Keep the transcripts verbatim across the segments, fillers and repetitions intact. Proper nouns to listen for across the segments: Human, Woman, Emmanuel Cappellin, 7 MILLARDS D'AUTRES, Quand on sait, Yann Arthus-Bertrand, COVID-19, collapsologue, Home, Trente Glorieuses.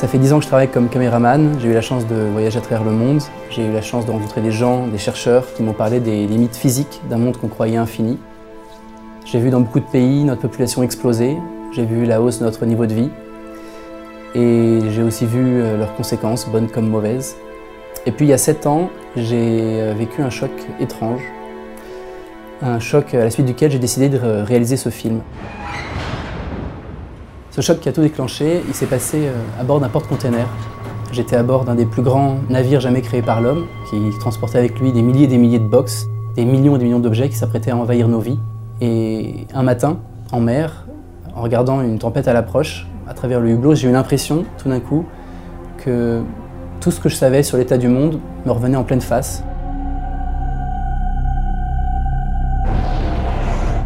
Ça fait dix ans que je travaille comme caméraman, j'ai eu la chance de voyager à travers le monde, j'ai eu la chance de rencontrer des gens, des chercheurs qui m'ont parlé des limites physiques d'un monde qu'on croyait infini. J'ai vu dans beaucoup de pays notre population exploser, j'ai vu la hausse de notre niveau de vie et j'ai aussi vu leurs conséquences, bonnes comme mauvaises. Et puis il y a sept ans, j'ai vécu un choc étrange, un choc à la suite duquel j'ai décidé de réaliser ce film. Ce choc qui a tout déclenché, il s'est passé à bord d'un porte-container. J'étais à bord d'un des plus grands navires jamais créés par l'homme, qui transportait avec lui des milliers et des milliers de box, des millions et des millions d'objets qui s'apprêtaient à envahir nos vies. Et un matin, en mer, en regardant une tempête à l'approche, à travers le hublot, j'ai eu l'impression, tout d'un coup, que tout ce que je savais sur l'état du monde me revenait en pleine face.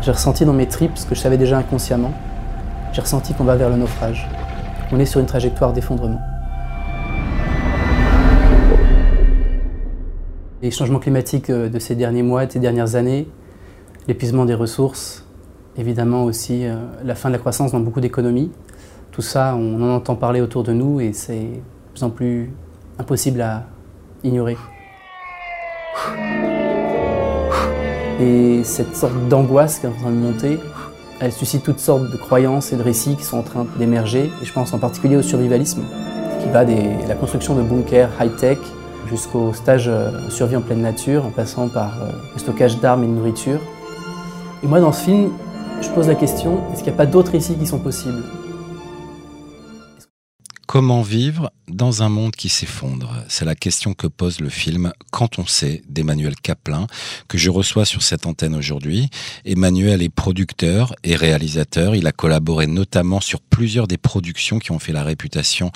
J'ai ressenti dans mes tripes ce que je savais déjà inconsciemment. J'ai ressenti qu'on va vers le naufrage. On est sur une trajectoire d'effondrement. Les changements climatiques de ces derniers mois, de ces dernières années, l'épuisement des ressources, évidemment aussi euh, la fin de la croissance dans beaucoup d'économies, tout ça, on en entend parler autour de nous et c'est de plus en plus impossible à ignorer. Et cette sorte d'angoisse qui est en train de monter, elle suscite toutes sortes de croyances et de récits qui sont en train d'émerger, et je pense en particulier au survivalisme, qui va de la construction de bunkers high-tech jusqu'au stage survie en pleine nature, en passant par le stockage d'armes et de nourriture. Et moi, dans ce film, je pose la question, est-ce qu'il n'y a pas d'autres récits qui sont possibles? Comment vivre dans un monde qui s'effondre? C'est la question que pose le film « Quand on sait » d'Emmanuel Cappellin, que je reçois sur cette antenne aujourd'hui. Emmanuel est producteur et réalisateur. Il a collaboré notamment sur plusieurs des productions qui ont fait la réputation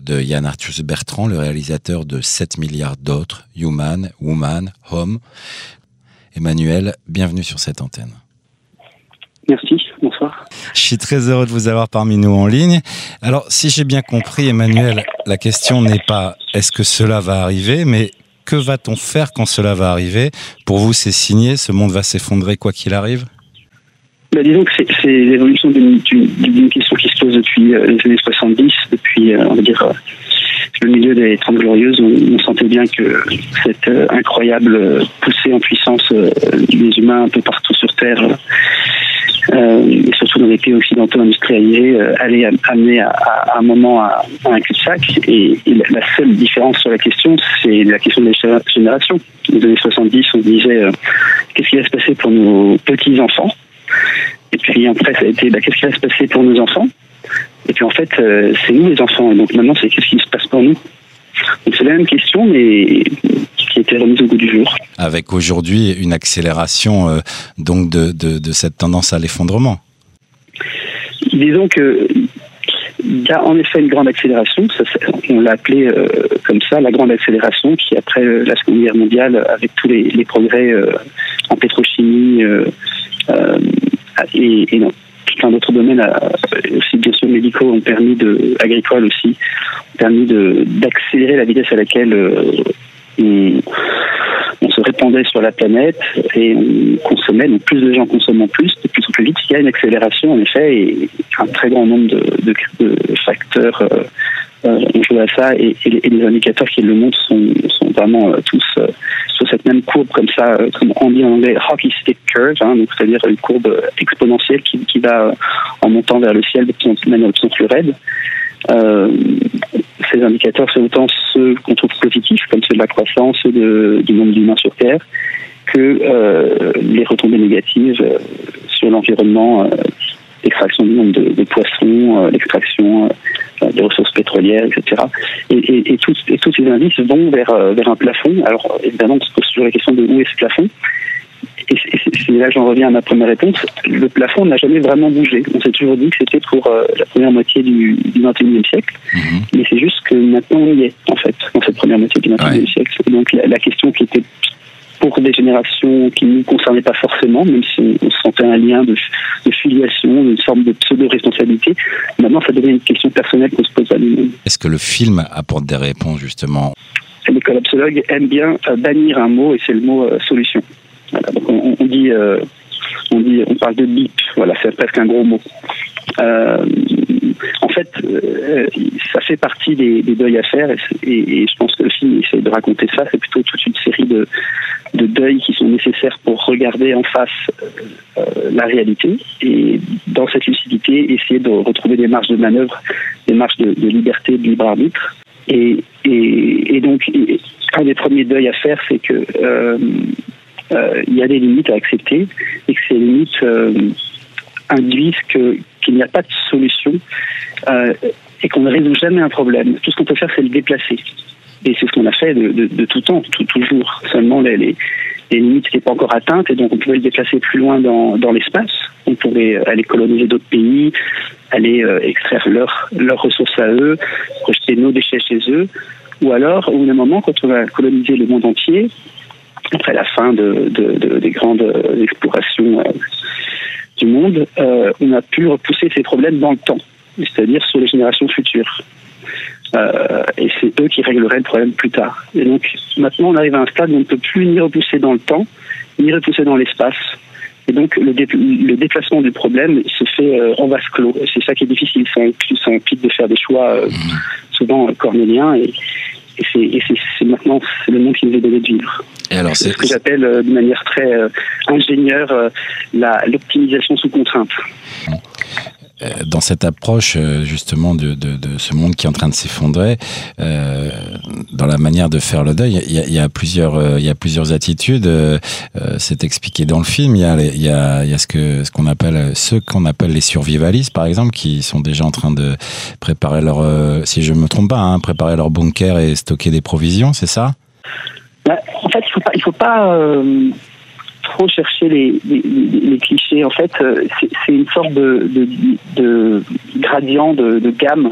de Yann Arthus-Bertrand, le réalisateur de sept milliards d'autres, Human, Woman, Home. Emmanuel, bienvenue sur cette antenne. Merci, bonsoir. Je suis très heureux de vous avoir parmi nous en ligne. Alors, si j'ai bien compris, Emmanuel, la question n'est pas « est-ce que cela va arriver ?», mais « que va-t-on faire quand cela va arriver ?» Pour vous, c'est signé, ce monde va s'effondrer quoi qu'il arrive? Bah, disons que c'est, c'est l'évolution d'une, d'une, d'une question qui se pose depuis euh, les années soixante-dix, depuis, euh, on va dire, euh, le milieu des Trente Glorieuses. On, on sentait bien que cette euh, incroyable poussée en puissance euh, des humains un peu partout sur Terre, euh, Euh, et surtout dans les pays occidentaux industrialisés, euh, allait amener à, à, à un moment à, à un cul-de-sac. Et, et la seule différence sur la question, c'est la question des générations. Dans les années soixante-dix, on disait euh, qu'est-ce qui va se passer pour nos petits-enfants? Et puis après, ça a été bah, qu'est-ce qui va se passer pour nos enfants? Et puis en fait, euh, c'est nous les enfants. Et donc maintenant, c'est qu'est-ce qui se passe pour nous? Donc c'est la même question, mais qui était remise au goût du jour. Avec aujourd'hui une accélération euh, donc de, de, de cette tendance à l'effondrement. Disons que il y a en effet une grande accélération, ça, on l'a appelé euh, comme ça, la grande accélération, qui après euh, la Seconde Guerre mondiale, avec tous les, les progrès euh, en pétrochimie euh, euh, et, et non. Plein d'autres domaines, aussi bien sûr médicaux, ont permis de, agricoles aussi, ont permis de, d'accélérer la vitesse à laquelle euh, on, on se répandait sur la planète et on consommait, donc plus de gens consomment plus, de plus en plus vite, il y a une accélération en effet et un très grand nombre de, de, de facteurs euh, ont joué à ça et, et les indicateurs qui le montrent sont, sont vraiment euh, tous euh, sur cette même courbe comme ça, euh, comme on dit en anglais hockey stick curve, hein, donc c'est-à-dire une courbe exponentielle qui, qui va euh, en montant vers le ciel de manière de plus en plus raide. Euh, ces indicateurs, c'est autant ceux qu'on trouve positifs, comme ceux de la croissance, ceux de, du nombre d'humains sur Terre, que euh, les retombées négatives euh, sur l'environnement, euh, l'extraction du nombre de, de poissons, euh, l'extraction euh, des ressources pétrolières, et cetera. Et, et, et, tous, et tous ces indices vont vers, vers un plafond. Alors, évidemment, on se pose toujours la question de où est ce plafond. Et, et, c'est, et là, j'en reviens à ma première réponse. Le plafond n'a jamais vraiment bougé. On s'est toujours dit que c'était pour euh, la première moitié du vingt et unième siècle. Mmh. Mais c'est juste que maintenant, on y est, en fait, dans cette première moitié du vingt et unième ouais. siècle. Et donc, la, la question qui était pour des générations qui ne nous concernaient pas forcément, même si on sentait un lien de, de filiation, une forme de pseudo-responsabilité, maintenant ça devient une question personnelle qu'on se pose à nous-mêmes. Est-ce que le film apporte des réponses, justement? Les collapsologues aiment bien bannir un mot, et c'est le mot euh, « solution ». Voilà, donc on, on, dit, euh, on dit, on parle de « bip », voilà, c'est presque un gros mot. Euh, en fait, euh, ça fait partie des, des deuils à faire, et, et, et je pense que le film essaie de raconter ça. C'est plutôt toute une série de, de deuils qui sont nécessaires pour regarder en face euh, la réalité, et dans cette lucidité, essayer de retrouver des marges de manœuvre, des marges de, de liberté, de libre arbitre. Et, et, et donc, et, un des premiers deuils à faire, c'est que euh, euh, y a des limites à accepter, et que ces limites euh, induisent que, qu'il n'y a pas de solution euh, et qu'on ne résout jamais un problème. Tout ce qu'on peut faire, c'est le déplacer. Et c'est ce qu'on a fait de, de, de tout temps, tout, toujours. Seulement, les, les, les limites n'étaient pas encore atteintes, et donc on pouvait le déplacer plus loin dans, dans l'espace. On pouvait aller coloniser d'autres pays, aller euh, extraire leurs leurs ressources à eux, rejeter nos déchets chez eux. Ou alors, au bout d'un moment, quand on a colonisé le monde entier, après la fin de, de, de, des grandes explorations euh, du monde, euh, on a pu repousser ces problèmes dans le temps, c'est-à-dire sur les générations futures. Euh, et c'est eux qui régleraient le problème plus tard. Et donc, maintenant, on arrive à un stade où on ne peut plus ni repousser dans le temps, ni repousser dans l'espace. Et donc, le, dé- le déplacement du problème se fait euh, en vase clos. Et c'est ça qui est difficile. Ça, ça implique de faire des choix euh, souvent euh, cornéliens. Et, et, c'est, et c'est, c'est maintenant c'est le nom qui nous est donné de vivre. Et alors, c'est, c'est ce que j'appelle euh, de manière très euh, ingénieure euh, la, l'optimisation sous contrainte. Dans cette approche justement de, de, de ce monde qui est en train de s'effondrer, euh, dans la manière de faire le deuil, il y a, il y a plusieurs, euh, il y a plusieurs attitudes. Euh, c'est expliqué dans le film. Il y a, les, il y a, il y a ce que ce qu'on appelle ceux qu'on appelle les survivalistes, par exemple, qui sont déjà en train de préparer leur, euh, si je me trompe pas, hein, préparer leur bunker et stocker des provisions, c'est ça ? Bah, en fait, il faut pas, il faut pas euh... trop chercher les, les, les clichés. En fait, c'est, c'est une sorte de, de, de gradient, de, de gamme,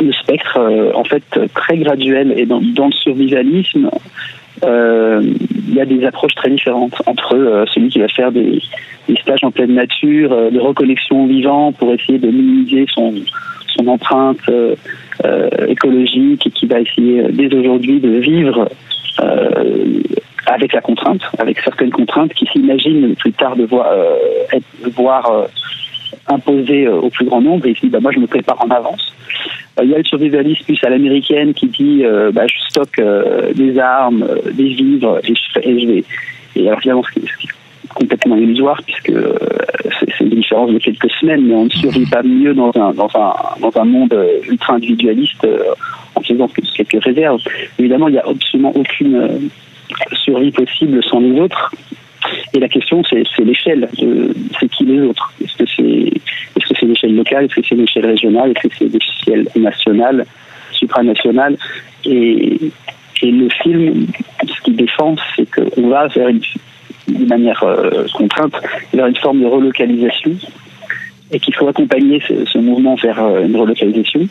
de spectre, euh, en fait, très graduel. Et dans, dans le survivalisme, euh, il y a des approches très différentes entre euh, celui qui va faire des, des stages en pleine nature, euh, de reconnexion au vivant pour essayer de minimiser son, son empreinte euh, euh, écologique, et qui va essayer dès aujourd'hui de vivre euh, avec la contrainte, avec certaines contraintes qui s'imaginent plus tard devoir euh, être, devoir euh, imposer euh, au plus grand nombre, et il se dit bah, moi je me prépare en avance. Il euh, y a le survivaliste plus à l'américaine qui dit euh, bah, je stocke euh, des armes, euh, des vivres, et je, et je vais. Et alors finalement, ce qui est complètement illusoire, puisque euh, c'est, c'est une différence de quelques semaines, mais on ne survit pas mieux dans un, dans un, dans un monde ultra individualiste euh, en faisant quelques réserves. Évidemment, il n'y a absolument aucune Euh, survie possible sans les autres, et la question c'est, c'est l'échelle de, c'est qui les autres, est-ce que c'est, est-ce que c'est l'échelle locale, est-ce que c'est l'échelle régionale, est-ce que c'est l'échelle nationale, supranationale, et, et le film, ce qu'il défend, c'est qu'on va vers une, de manière euh, contrainte, vers une forme de relocalisation, et qu'il faut accompagner ce, ce mouvement vers euh, une relocalisation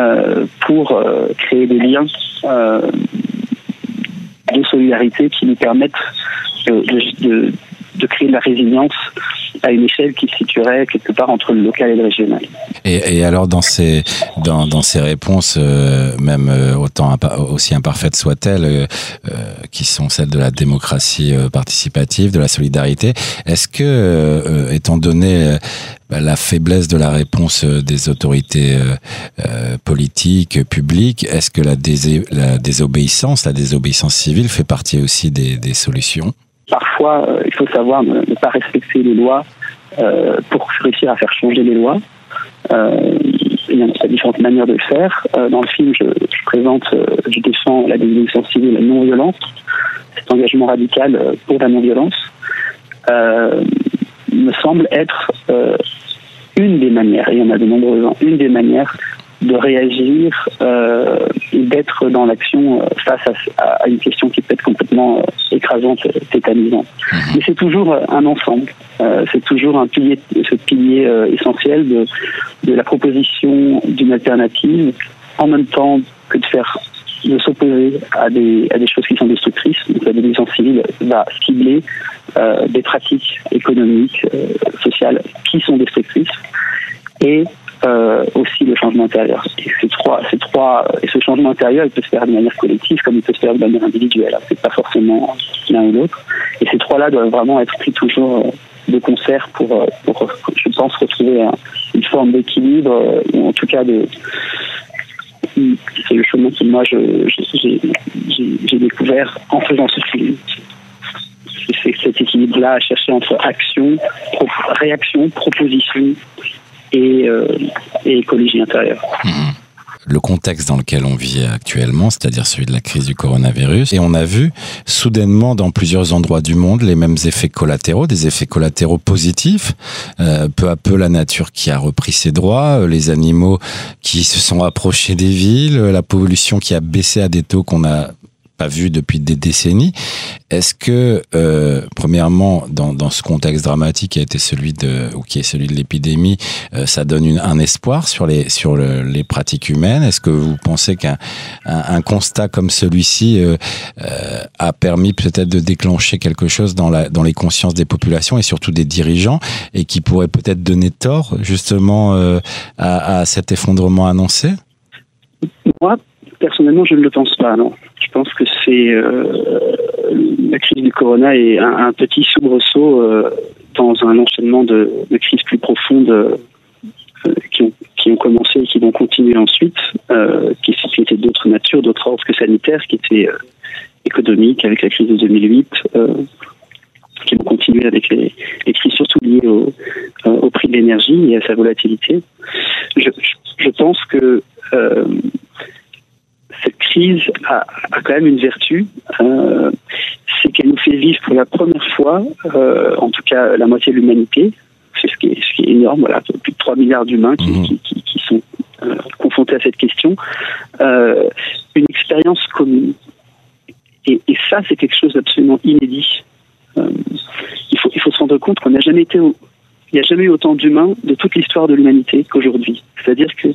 euh, pour euh, créer des liens euh, de solidarité qui nous permettent de, de, de, de créer de la résilience à une échelle qui se situerait quelque part entre le local et le régional. Et, et alors dans ces, dans, dans ces réponses, euh, même euh, autant aussi imparfaites soient-elles, euh, euh, qui sont celles de la démocratie euh, participative, de la solidarité, est-ce que, euh, étant donné euh, la faiblesse de la réponse des autorités euh, euh, politiques, publiques, est-ce que la, dé- la désobéissance, la désobéissance civile fait partie aussi des, des solutions ? Parfois, euh, il faut savoir ne, ne pas respecter les lois euh, pour réussir à faire changer les lois. Euh, il y a différentes manières de le faire. Euh, dans le film, je, je présente, euh, je défends la désobéissance civile, la non-violence, cet engagement radical pour la non-violence. Euh, me semble être euh, une des manières, et il y en a de nombreuses, une des manières de réagir euh, et d'être dans l'action euh, face à, à une question qui peut être complètement euh, écrasante, tétanisante. Mais c'est toujours un ensemble, euh, c'est toujours un pilier, ce pilier euh, essentiel de, de la proposition d'une alternative, en même temps que de faire de s'opposer à des, à des choses qui sont destructrices. Donc la désobéissance civile va cibler euh, des pratiques économiques, euh, sociales qui sont destructrices, et euh, aussi le changement intérieur. Et ces trois, ces trois, et ce changement intérieur, il peut se faire de manière collective comme il peut se faire de manière individuelle. C'est pas forcément l'un ou l'autre. Et ces trois-là doivent vraiment être pris toujours de concert pour, pour, pour je temps se retrouver un, une forme d'équilibre, euh, ou en tout cas de... C'est le chemin que moi je, je, j'ai, j'ai, j'ai découvert en faisant ce film. C'est cet équilibre-là à chercher entre action, pro- réaction, proposition et, euh, et écologie intérieure. Mmh. Le contexte dans lequel on vit actuellement, c'est-à-dire celui de la crise du coronavirus. Et on a vu soudainement dans plusieurs endroits du monde les mêmes effets collatéraux, des effets collatéraux positifs. Euh, peu à peu, la nature qui a repris ses droits, les animaux qui se sont approchés des villes, la pollution qui a baissé à des taux qu'on n'a pas vu depuis des décennies. Est-ce que, euh, premièrement, dans, dans ce contexte dramatique qui a été celui de, ou qui est celui de l'épidémie, euh, ça donne une, un espoir sur les sur le, les pratiques humaines. Est-ce que vous pensez qu'un un, un constat comme celui-ci euh, euh, a permis peut-être de déclencher quelque chose dans la dans les consciences des populations et surtout des dirigeants, et qui pourrait peut-être donner tort justement euh, à, à cet effondrement annoncé? Moi, personnellement, je ne le pense pas, non. Je pense que c'est euh, la crise du corona est un, un petit soubresaut euh, dans un enchaînement de, de crises plus profondes euh, qui, ont, qui ont commencé et qui vont continuer ensuite, euh, qui, qui étaient d'autres natures, d'autres ordres que sanitaires, qui étaient euh, économiques avec la crise de deux mille huit, euh, qui vont continuer avec les, les crises surtout liées au, euh, au prix de l'énergie et à sa volatilité. Je, je, je pense que euh, cette crise a, a quand même une vertu, euh, c'est qu'elle nous fait vivre pour la première fois, euh, en tout cas la moitié de l'humanité, c'est ce qui est, ce qui est énorme, voilà, plus de trois milliards d'humains qui, mmh. qui, qui, qui sont euh, confrontés à cette question, euh, une expérience commune. Et, et ça, c'est quelque chose d'absolument inédit. Euh, il faut, il faut se rendre compte qu'on n'a jamais été au... Il n'y a jamais eu autant d'humains de toute l'histoire de l'humanité qu'aujourd'hui. C'est-à-dire que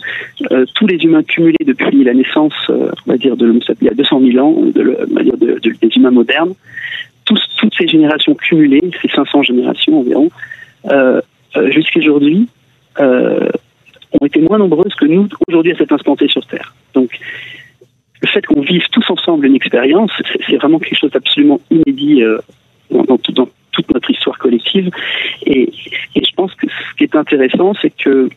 euh, tous les humains cumulés depuis la naissance, euh, on va dire, de l'homme sapiens il y a deux cent mille ans, de le, on va dire de, de, des humains modernes, tous, toutes ces générations cumulées, ces cinq cents générations environ, euh, euh, jusqu'à aujourd'hui, euh, ont été moins nombreuses que nous aujourd'hui à s'être implantés sur Terre. Donc, le fait qu'on vive tous ensemble une expérience, c'est, c'est vraiment quelque chose d'absolument inédit euh, dans, dans, dans toute notre histoire collective. Et, et je pense que ce qui est intéressant, c'est que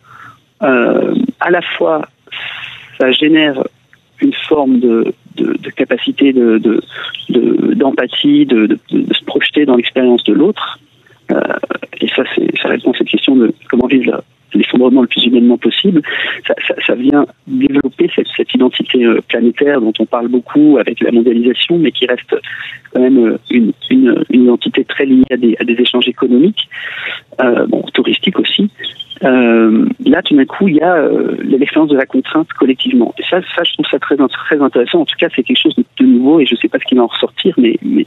euh, à la fois, ça génère une forme de, de, de capacité de, de, de, d'empathie, de, de, de se projeter dans l'expérience de l'autre. Euh, et ça, c'est, ça répond à cette question de comment vivre la, l'effondrement le plus humainement possible. Ça, ça, ça vient développer cette, cette identité planétaire dont on parle beaucoup avec la mondialisation, mais qui reste quand même une, une, une identité très liée à des, à des échanges économiques, euh, bon, touristiques aussi. Euh, là, tout d'un coup, il y a euh, l'expérience de la contrainte collectivement. Et ça, ça, je trouve ça très, très intéressant. En tout cas, c'est quelque chose de, de nouveau, et je ne sais pas ce qu'il va en ressortir, mais mais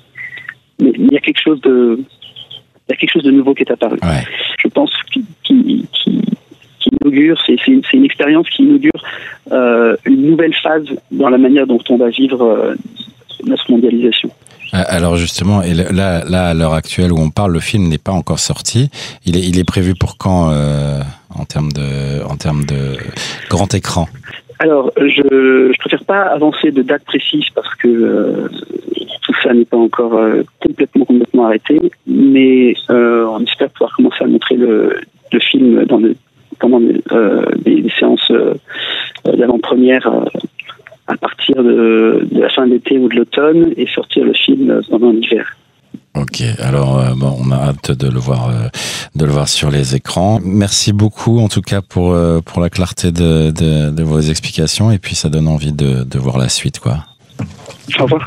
mais il y a quelque chose de il y a quelque chose de nouveau qui est apparu. Ouais. Je pense qui, qui, qui, qui inaugure, c'est, c'est, une, c'est une expérience qui inaugure euh, une nouvelle phase dans la manière dont on va vivre euh, notre mondialisation. Alors justement, et là, là à l'heure actuelle où on parle, le film n'est pas encore sorti. Il est, il est prévu pour quand euh, en termes de, en termes de grand écran? Alors, je je préfère pas avancer de date précise parce que euh, tout ça n'est pas encore euh, complètement complètement arrêté, mais euh, on espère pouvoir commencer à montrer le, le film dans le, pendant le, euh, des, des séances euh, d'avant-première euh, à partir de, de la fin de l'été ou de l'automne et sortir le film pendant l'hiver. Ok, alors euh, bon, on a hâte de le voir, euh, de le voir sur les écrans. Merci beaucoup, en tout cas pour euh, pour la clarté de, de de vos explications, et puis ça donne envie de de voir la suite, quoi. Au revoir.